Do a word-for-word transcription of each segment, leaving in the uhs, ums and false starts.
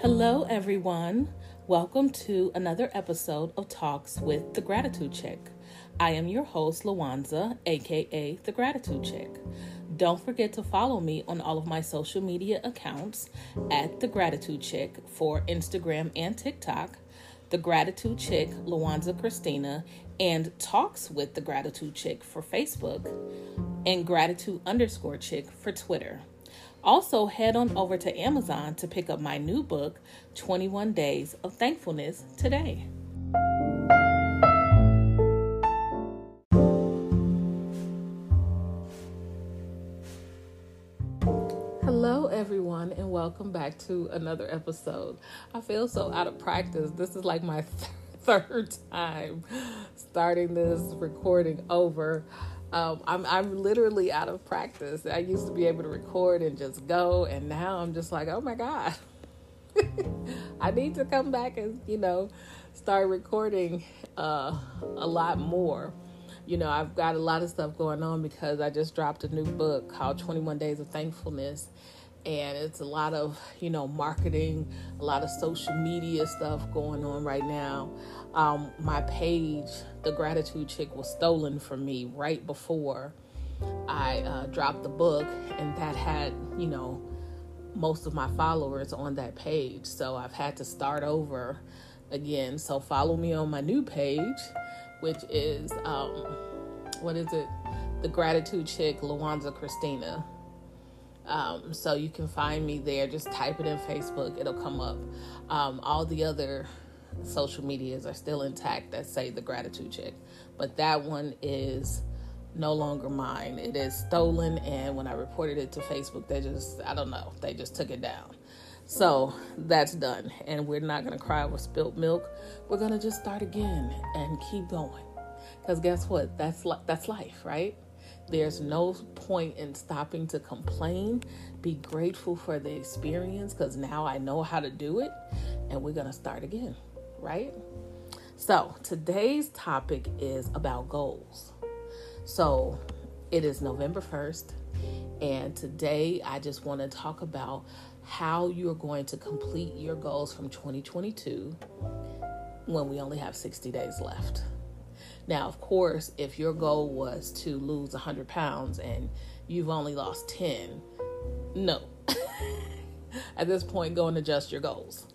Hello, everyone. Welcome to another episode of Talks with the Gratitude Chick. I am your host, LaWanza, aka the Gratitude Chick. Don't forget to follow me on all of my social media accounts at the Gratitude Chick for Instagram and TikTok, the Gratitude Chick, LaWanza Christina, and Talks with the Gratitude Chick for Facebook, and Gratitude underscore Chick for Twitter. Also, head on over to Amazon to pick up my new book, twenty-one Days of Thankfulness, today. Hello, everyone, and welcome back to another episode. I feel so out of practice. This is like my th- third time starting this recording over. Um, I'm, I'm literally out of practice. I used to be able to record and just go, and now I'm just like, oh my God, I need to come back and, you know, start recording uh, a lot more. You know, I've got a lot of stuff going on because I just dropped a new book called twenty-one Days of Thankfulness, and it's a lot of, you know, marketing, a lot of social media stuff going on right now. Um, my page, The Gratitude Chick, was stolen from me right before I uh, dropped the book, and that had, you know, most of my followers on that page. So I've had to start over again. So follow me on my new page, which is, um, what is it? The Gratitude Chick, LaWanza Christina. Um, so you can find me there. Just type it in Facebook. It'll come up. Um, all the other social medias are still intact that say The Gratitude Chick, but that one is no longer mine. It is stolen, and when I reported it to Facebook, they just, I don't know, they just took it down. So that's done, and we're not going to cry over spilt milk. We're going to just start again and keep going, because guess what? That's li- that's life, right? There's no point in stopping to complain. Be grateful for the experience, because now I know how to do it, and we're going to start again, right? So today's topic is about goals. So it is November first, and today I just want to talk about how you're going to complete your goals from twenty twenty-two when we only have sixty days left. Now, of course, if your goal was to lose one hundred pounds and you've only lost ten, no. At this point, go and adjust your goals.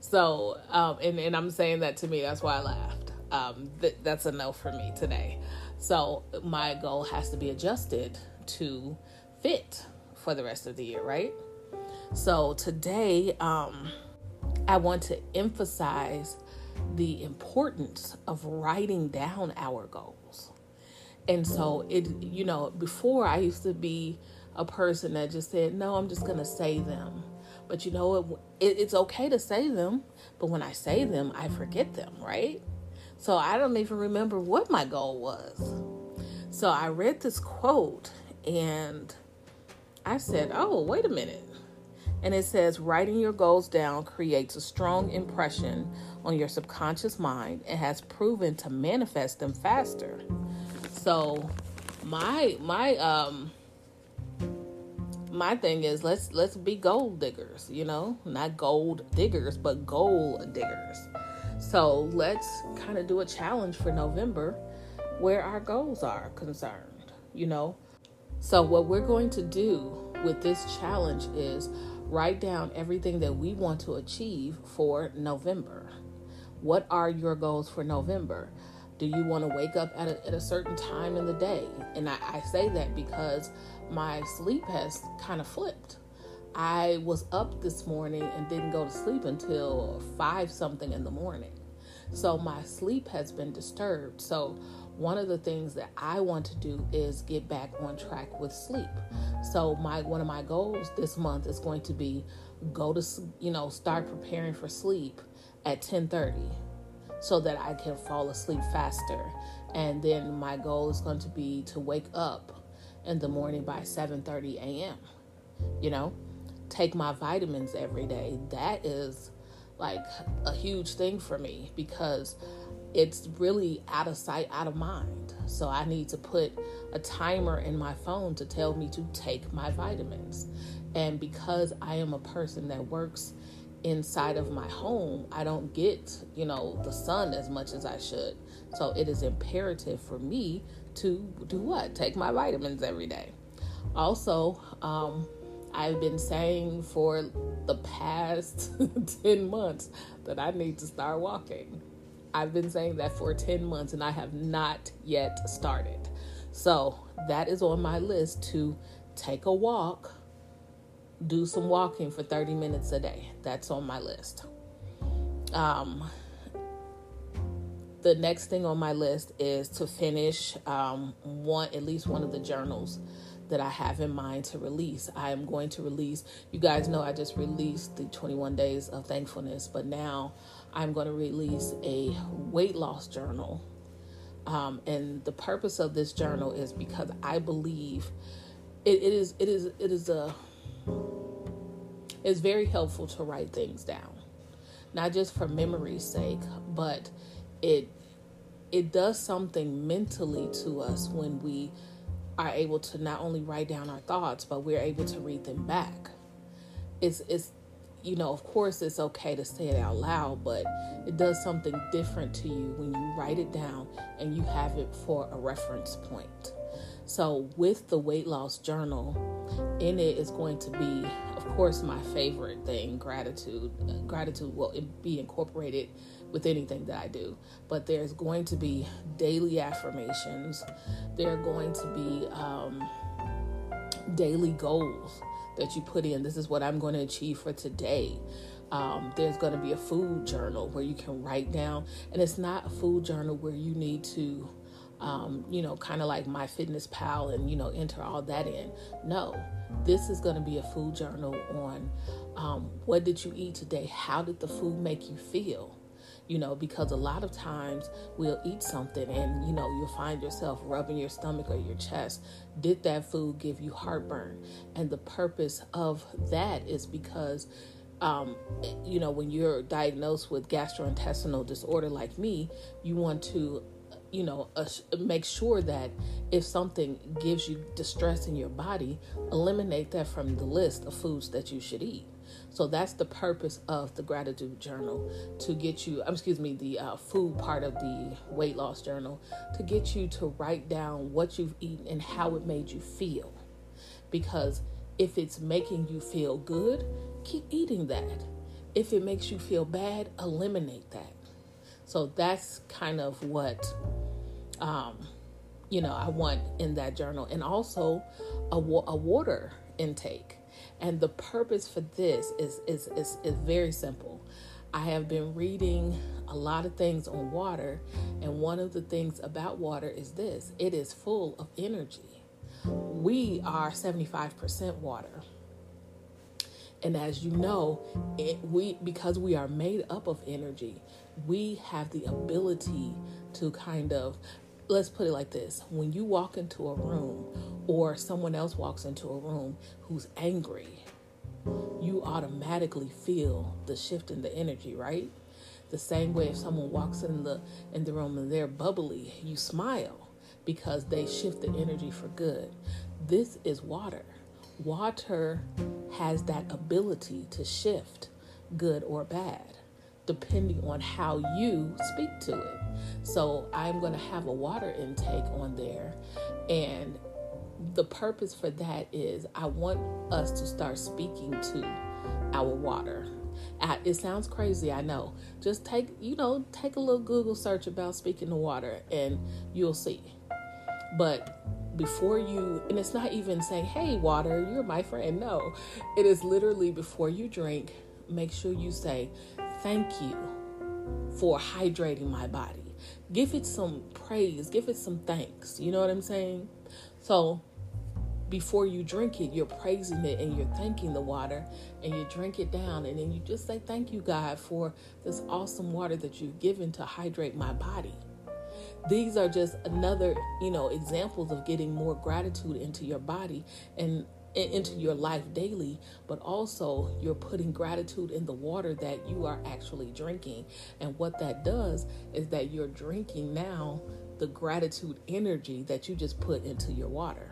So, um, and, and I'm saying that to me, that's why I laughed. Um, th- that's a no for me today. So my goal has to be adjusted to fit for the rest of the year, right? So today, um, I want to emphasize the importance of writing down our goals. And so it, you know, before I used to be a person that just said, no, I'm just going to say them. But you know, it, it, it's okay to say them, but when I say them, I forget them, right? So I don't even remember what my goal was. So I read this quote and I said, oh, wait a minute. And it says, writing your goals down creates a strong impression on your subconscious mind and has proven to manifest them faster. So my my um my thing is, let's let's be gold diggers, you know, not gold diggers, but goal diggers. So let's kind of do a challenge for November where our goals are concerned, you know. So what we're going to do with this challenge is write down everything that we want to achieve for November. What are your goals for November? Do you want to wake up at a, at a certain time in the day? And I, I say that because my sleep has kind of flipped. I was up this morning and didn't go to sleep until five something in the morning. So my sleep has been disturbed. So one of the things that I want to do is get back on track with sleep. So my one of my goals this month is going to be go to, you know, start preparing for sleep at ten thirty so that I can fall asleep faster. And then my goal is going to be to wake up in the morning by seven thirty a.m., you know, take my vitamins every day. That is like a huge thing for me because it's really out of sight, out of mind. So I need to put a timer in my phone to tell me to take my vitamins. And because I am a person that works inside of my home, I don't get, you know, the sun as much as I should. So it is imperative for me to do what? Take my vitamins every day. Also, um, I've been saying for the past ten months that I need to start walking. I've been saying that for ten months and I have not yet started. So that is on my list, to take a walk, do some walking for thirty minutes a day. That's on my list. Um, the next thing on my list is to finish um, one, at least one of the journals that I have in mind to release. I am going to release, you guys know I just released the twenty-one days of Thankfulness, but now I'm going to release a weight loss journal. Um, and the purpose of this journal is because I believe it, it is, it is, it is a, it's very helpful to write things down, not just for memory's sake, but it, it does something mentally to us when we are able to not only write down our thoughts, but we're able to read them back. It's, it's, you know, of course it's okay to say it out loud, but it does something different to you when you write it down and you have it for a reference point. So with the weight loss journal, in it is going to be, of course, my favorite thing, gratitude. Gratitude will be incorporated with anything that I do, but there's going to be daily affirmations. There are going to be um, daily goals that you put in. This is what I'm going to achieve for today. Um, there's going to be a food journal where you can write down, and it's not a food journal where you need to, um, you know, kind of like My Fitness Pal and, you know, enter all that in. No, this is going to be a food journal on um, what did you eat today? How did the food make you feel? You know, because a lot of times we'll eat something and, you know, you'll find yourself rubbing your stomach or your chest. Did that food give you heartburn? And the purpose of that is because, um, you know, when you're diagnosed with gastrointestinal disorder like me, you want to, you know, uh, make sure that if something gives you distress in your body, eliminate that from the list of foods that you should eat. So that's the purpose of the gratitude journal, to get you, excuse me, the uh, food part of the weight loss journal, to get you to write down what you've eaten and how it made you feel. Because if it's making you feel good, keep eating that. If it makes you feel bad, eliminate that. So that's kind of what, um, you know, I want in that journal. And also a, wa- a water intake. And the purpose for this is, is, is, is very simple. I have been reading a lot of things on water. And one of the things about water is this. It is full of energy. We are seventy-five percent water. And as you know, it, we because we are made up of energy, we have the ability to kind of, let's put it like this. When you walk into a room or someone else walks into a room who's angry, you automatically feel the shift in the energy, right? The same way if someone walks in the in the room and they're bubbly, you smile because they shift the energy for good. This is water. Water has that ability to shift good or bad, depending on how you speak to it. So I'm going to have a water intake on there. And the purpose for that is I want us to start speaking to our water. I, it sounds crazy, I know. Just take, you know, take a little Google search about speaking to water and you'll see. But before you, and it's not even saying, hey, water, you're my friend. No, it is literally before you drink, make sure you say, thank you for hydrating my body. Give it some praise. Give it some thanks. You know what I'm saying? So before you drink it, you're praising it and you're thanking the water, and you drink it down, and then you just say, thank you, God, for this awesome water that you've given to hydrate my body. These are just another, you know, examples of getting more gratitude into your body and into your life daily, but also you're putting gratitude in the water that you are actually drinking. And what that does is that you're drinking now the gratitude energy that you just put into your water.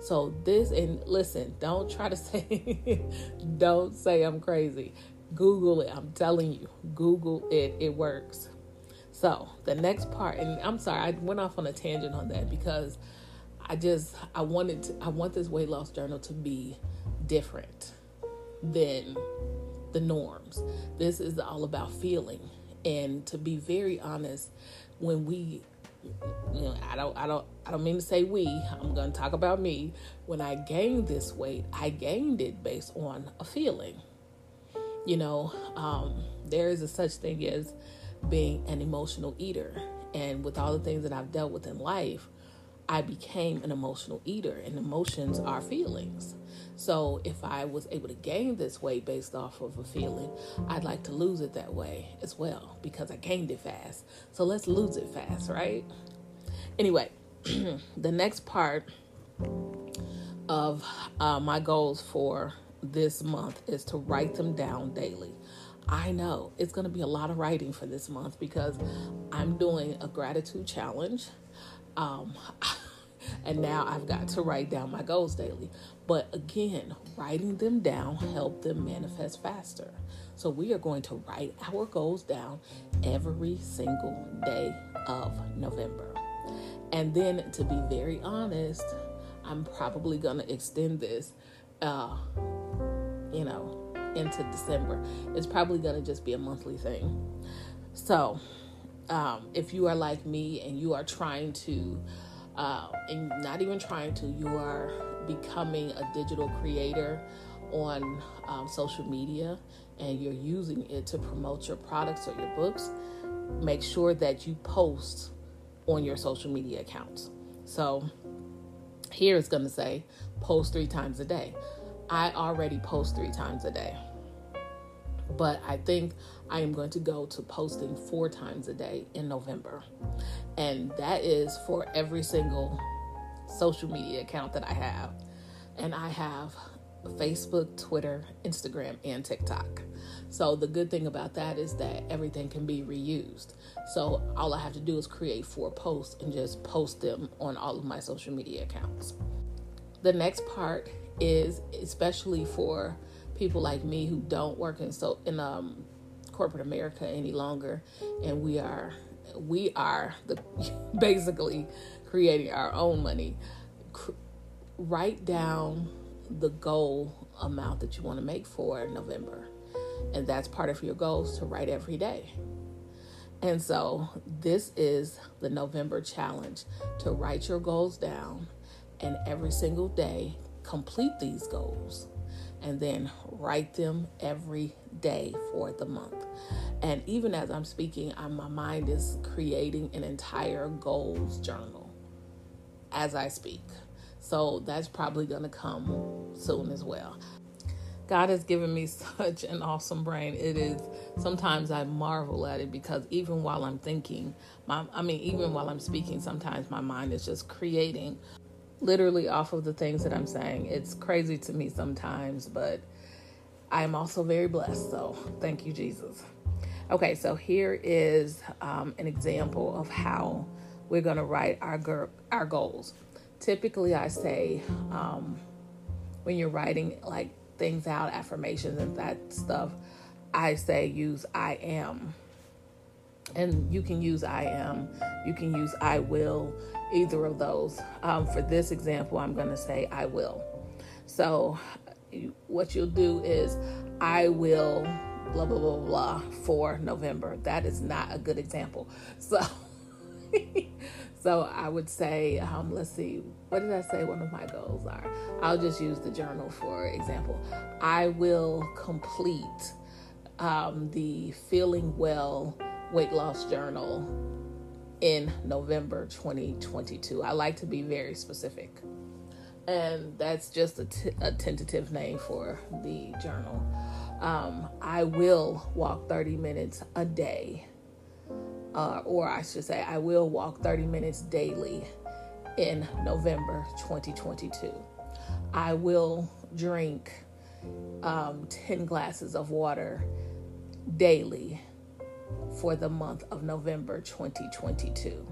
So this, and listen, don't try to say, don't say I'm crazy. Google it. I'm telling you, Google it. It works. So the next part, and I'm sorry, I went off on a tangent on that because I just, I wanted to, I want this weight loss journal to be different than the norms. This is all about feeling. And to be very honest, when we, you know, I don't, I don't, I don't mean to say we, I'm going to talk about me. When I gained this weight, I gained it based on a feeling. You know, um, there is a such thing as being an emotional eater. And with all the things that I've dealt with in life, I became an emotional eater, and emotions are feelings. So if I was able to gain this weight based off of a feeling, I'd like to lose it that way as well, because I gained it fast. So let's lose it fast, right? Anyway, the next part of uh, my goals for this month is to write them down daily. I know it's going to be a lot of writing for this month because I'm doing a gratitude challenge. Um, and now I've got to write down my goals daily. But again, writing them down helps them manifest faster. So we are going to write our goals down every single day of November. And then, to be very honest, I'm probably going to extend this, uh, you know, into December. It's probably going to just be a monthly thing. So Um, if you are like me and you are trying to, uh, and not even trying to, you are becoming a digital creator on um, social media, and you're using it to promote your products or your books, make sure that you post on your social media accounts. So here it's going to say post three times a day. I already post three times a day. But I think I am going to go to posting four times a day in November. And that is for every single social media account that I have. And I have Facebook, Twitter, Instagram, and TikTok. So the good thing about that is that everything can be reused. So all I have to do is create four posts and just post them on all of my social media accounts. The next part is, especially for people like me who don't work in so in um corporate America any longer, and we are we are the, basically creating our own money. C- write down the goal amount that you want to make for November, and that's part of your goals, to write every day. And so this is the November challenge, to write your goals down, and every single day complete these goals. And then write them every day for the month. And even as I'm speaking, I, my mind is creating an entire goals journal as I speak. So that's probably going to come soon as well. God has given me such an awesome brain. It is, sometimes I marvel at it, because even while I'm thinking, my, I mean, even while I'm speaking, sometimes my mind is just creating literally off of the things that I'm saying. It's crazy to me sometimes, but I'm also very blessed. So thank you, Jesus. Okay, so here is um, an example of how we're going to write our go- our goals. Typically, I say um, when you're writing like things out, affirmations and that stuff, I say use I am. And you can use I am, you can use I will, either of those. Um, for this example, I'm going to say I will. So you, what you'll do is I will blah, blah, blah, blah for November. That is not a good example. So, so I would say, um, let's see, what did I say one of my goals are? I'll just use the journal for example. I will complete um, the Feeling Well weight loss journal in November twenty twenty-two. I like to be very specific, and that's just a, t- a tentative name for the journal. Um, I will walk thirty minutes a day, uh, or I should say, I will walk thirty minutes daily in November twenty twenty-two. I will drink um, ten glasses of water daily for the month of November twenty twenty-two.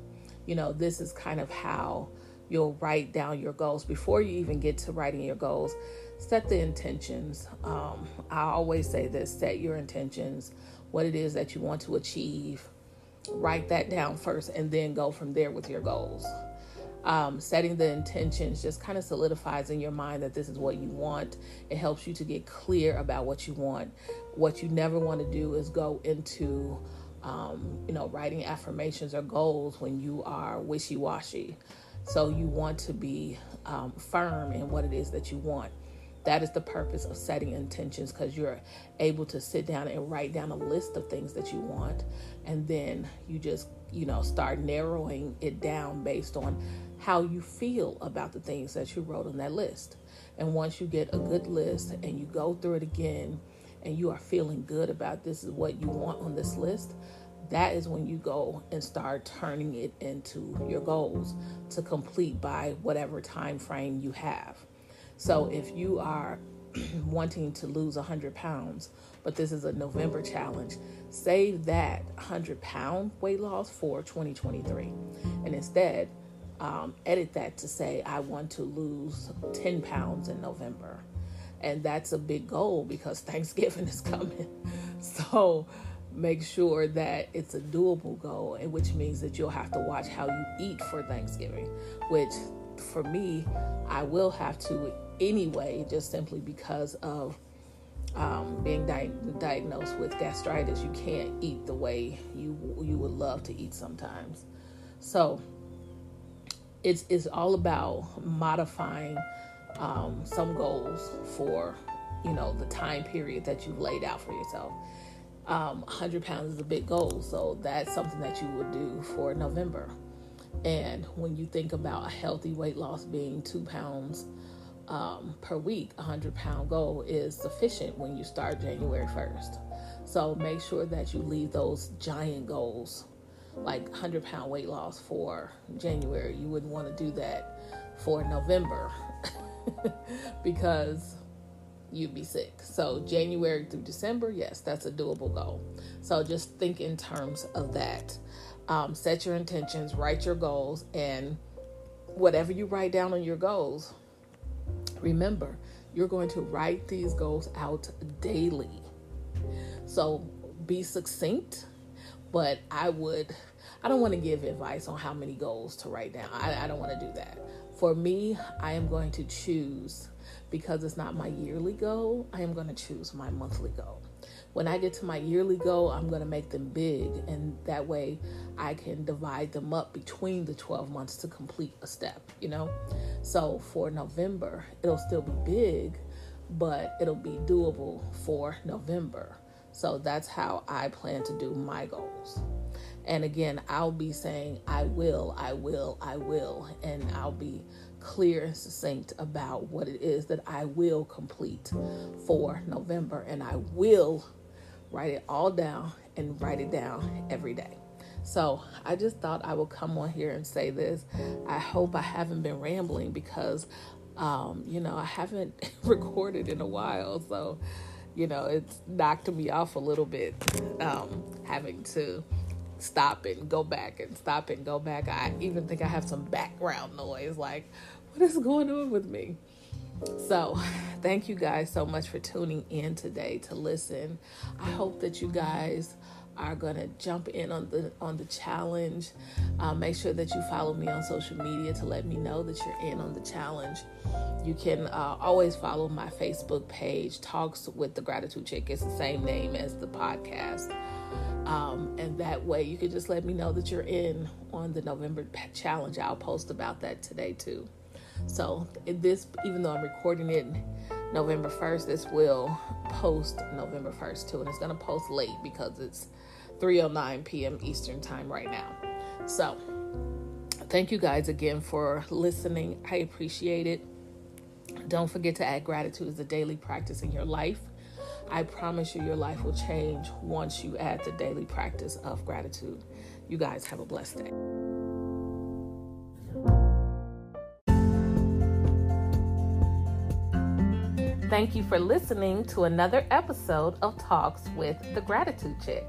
You know, this is kind of how you'll write down your goals. Before you even get to writing your goals, set the intentions. Um, I always say this, set your intentions, what it is that you want to achieve. Write that down first and then go from there with your goals. Um, setting the intentions just kind of solidifies in your mind that this is what you want. It helps you to get clear about what you want. What you never want to do is go into, um, you know, writing affirmations or goals when you are wishy-washy. So you want to be um, firm in what it is that you want. That is the purpose of setting intentions, because you're able to sit down and write down a list of things that you want. And then you just, you know, start narrowing it down based on how you feel about the things that you wrote on that list. And once you get a good list and you go through it again and you are feeling good about this is what you want on this list, that is when you go and start turning it into your goals to complete by whatever time frame you have. So if you are wanting to lose one hundred pounds, but this is a November challenge, save that one hundred pound weight loss for twenty twenty-three. And instead, um, edit that to say, I want to lose ten pounds in November. And that's a big goal because Thanksgiving is coming. So make sure that it's a doable goal, and which means that you'll have to watch how you eat for Thanksgiving, which for me, I will have to anyway, just simply because of um, being di- diagnosed with gastritis. You can't eat the way you you would love to eat sometimes. So it's it's all about modifying um, some goals for, you know, the time period that you've laid out for yourself. Um, one hundred pounds is a big goal, so that's something that you would do for November. And when you think about a healthy weight loss being two pounds um, per week, a hundred pound goal is sufficient when you start January first. So make sure that you leave those giant goals, like hundred pound weight loss for January. You wouldn't want to do that for November because you'd be sick. So January through December, yes, that's a doable goal. So just think in terms of that. Um, set your intentions, write your goals, and whatever you write down on your goals, remember, you're going to write these goals out daily. So be succinct, but I would, I don't want to give advice on how many goals to write down. I, I don't want to do that. For me, I am going to choose, because it's not my yearly goal, I am going to choose my monthly goal. When I get to my yearly goal, I'm going to make them big, and that way I can divide them up between the twelve months to complete a step, you know? So for November, it'll still be big, but it'll be doable for November. So that's how I plan to do my goals. And again, I'll be saying, I will, I will, I will, and I'll be clear and succinct about what it is that I will complete for November, and I will write it all down and write it down every day. So I just thought I would come on here and say this. I hope I haven't been rambling because, um, you know, I haven't recorded in a while. So, you know, it's knocked me off a little bit, um, having to stop and go back and stop and go back. I even think I have some background noise. Like, what is going on with me? So thank you guys so much for tuning in today to listen. I hope that you guys are going to jump in on the on the challenge. Uh, make sure that you follow me on social media to let me know that you're in on the challenge. You can uh, always follow my Facebook page, Talks with the Gratitude Chick. It's the same name as the podcast. Um, and that way you can just let me know that you're in on the November challenge. I'll post about that today too. So this, even though I'm recording it November first, this will post November first too. And it's going to post late because it's three oh nine p.m. Eastern time right now. So thank you guys again for listening. I appreciate it. Don't forget to add gratitude as a daily practice in your life. I promise you your life will change once you add the daily practice of gratitude. You guys have a blessed day. Thank you for listening to another episode of Talks with the Gratitude Chick.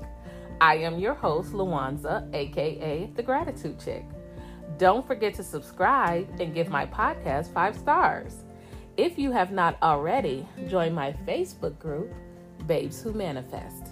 I am your host, LaWanza, aka the Gratitude Chick. Don't forget to subscribe and give my podcast five stars. If you have not already, join my Facebook group, Babes Who Manifest.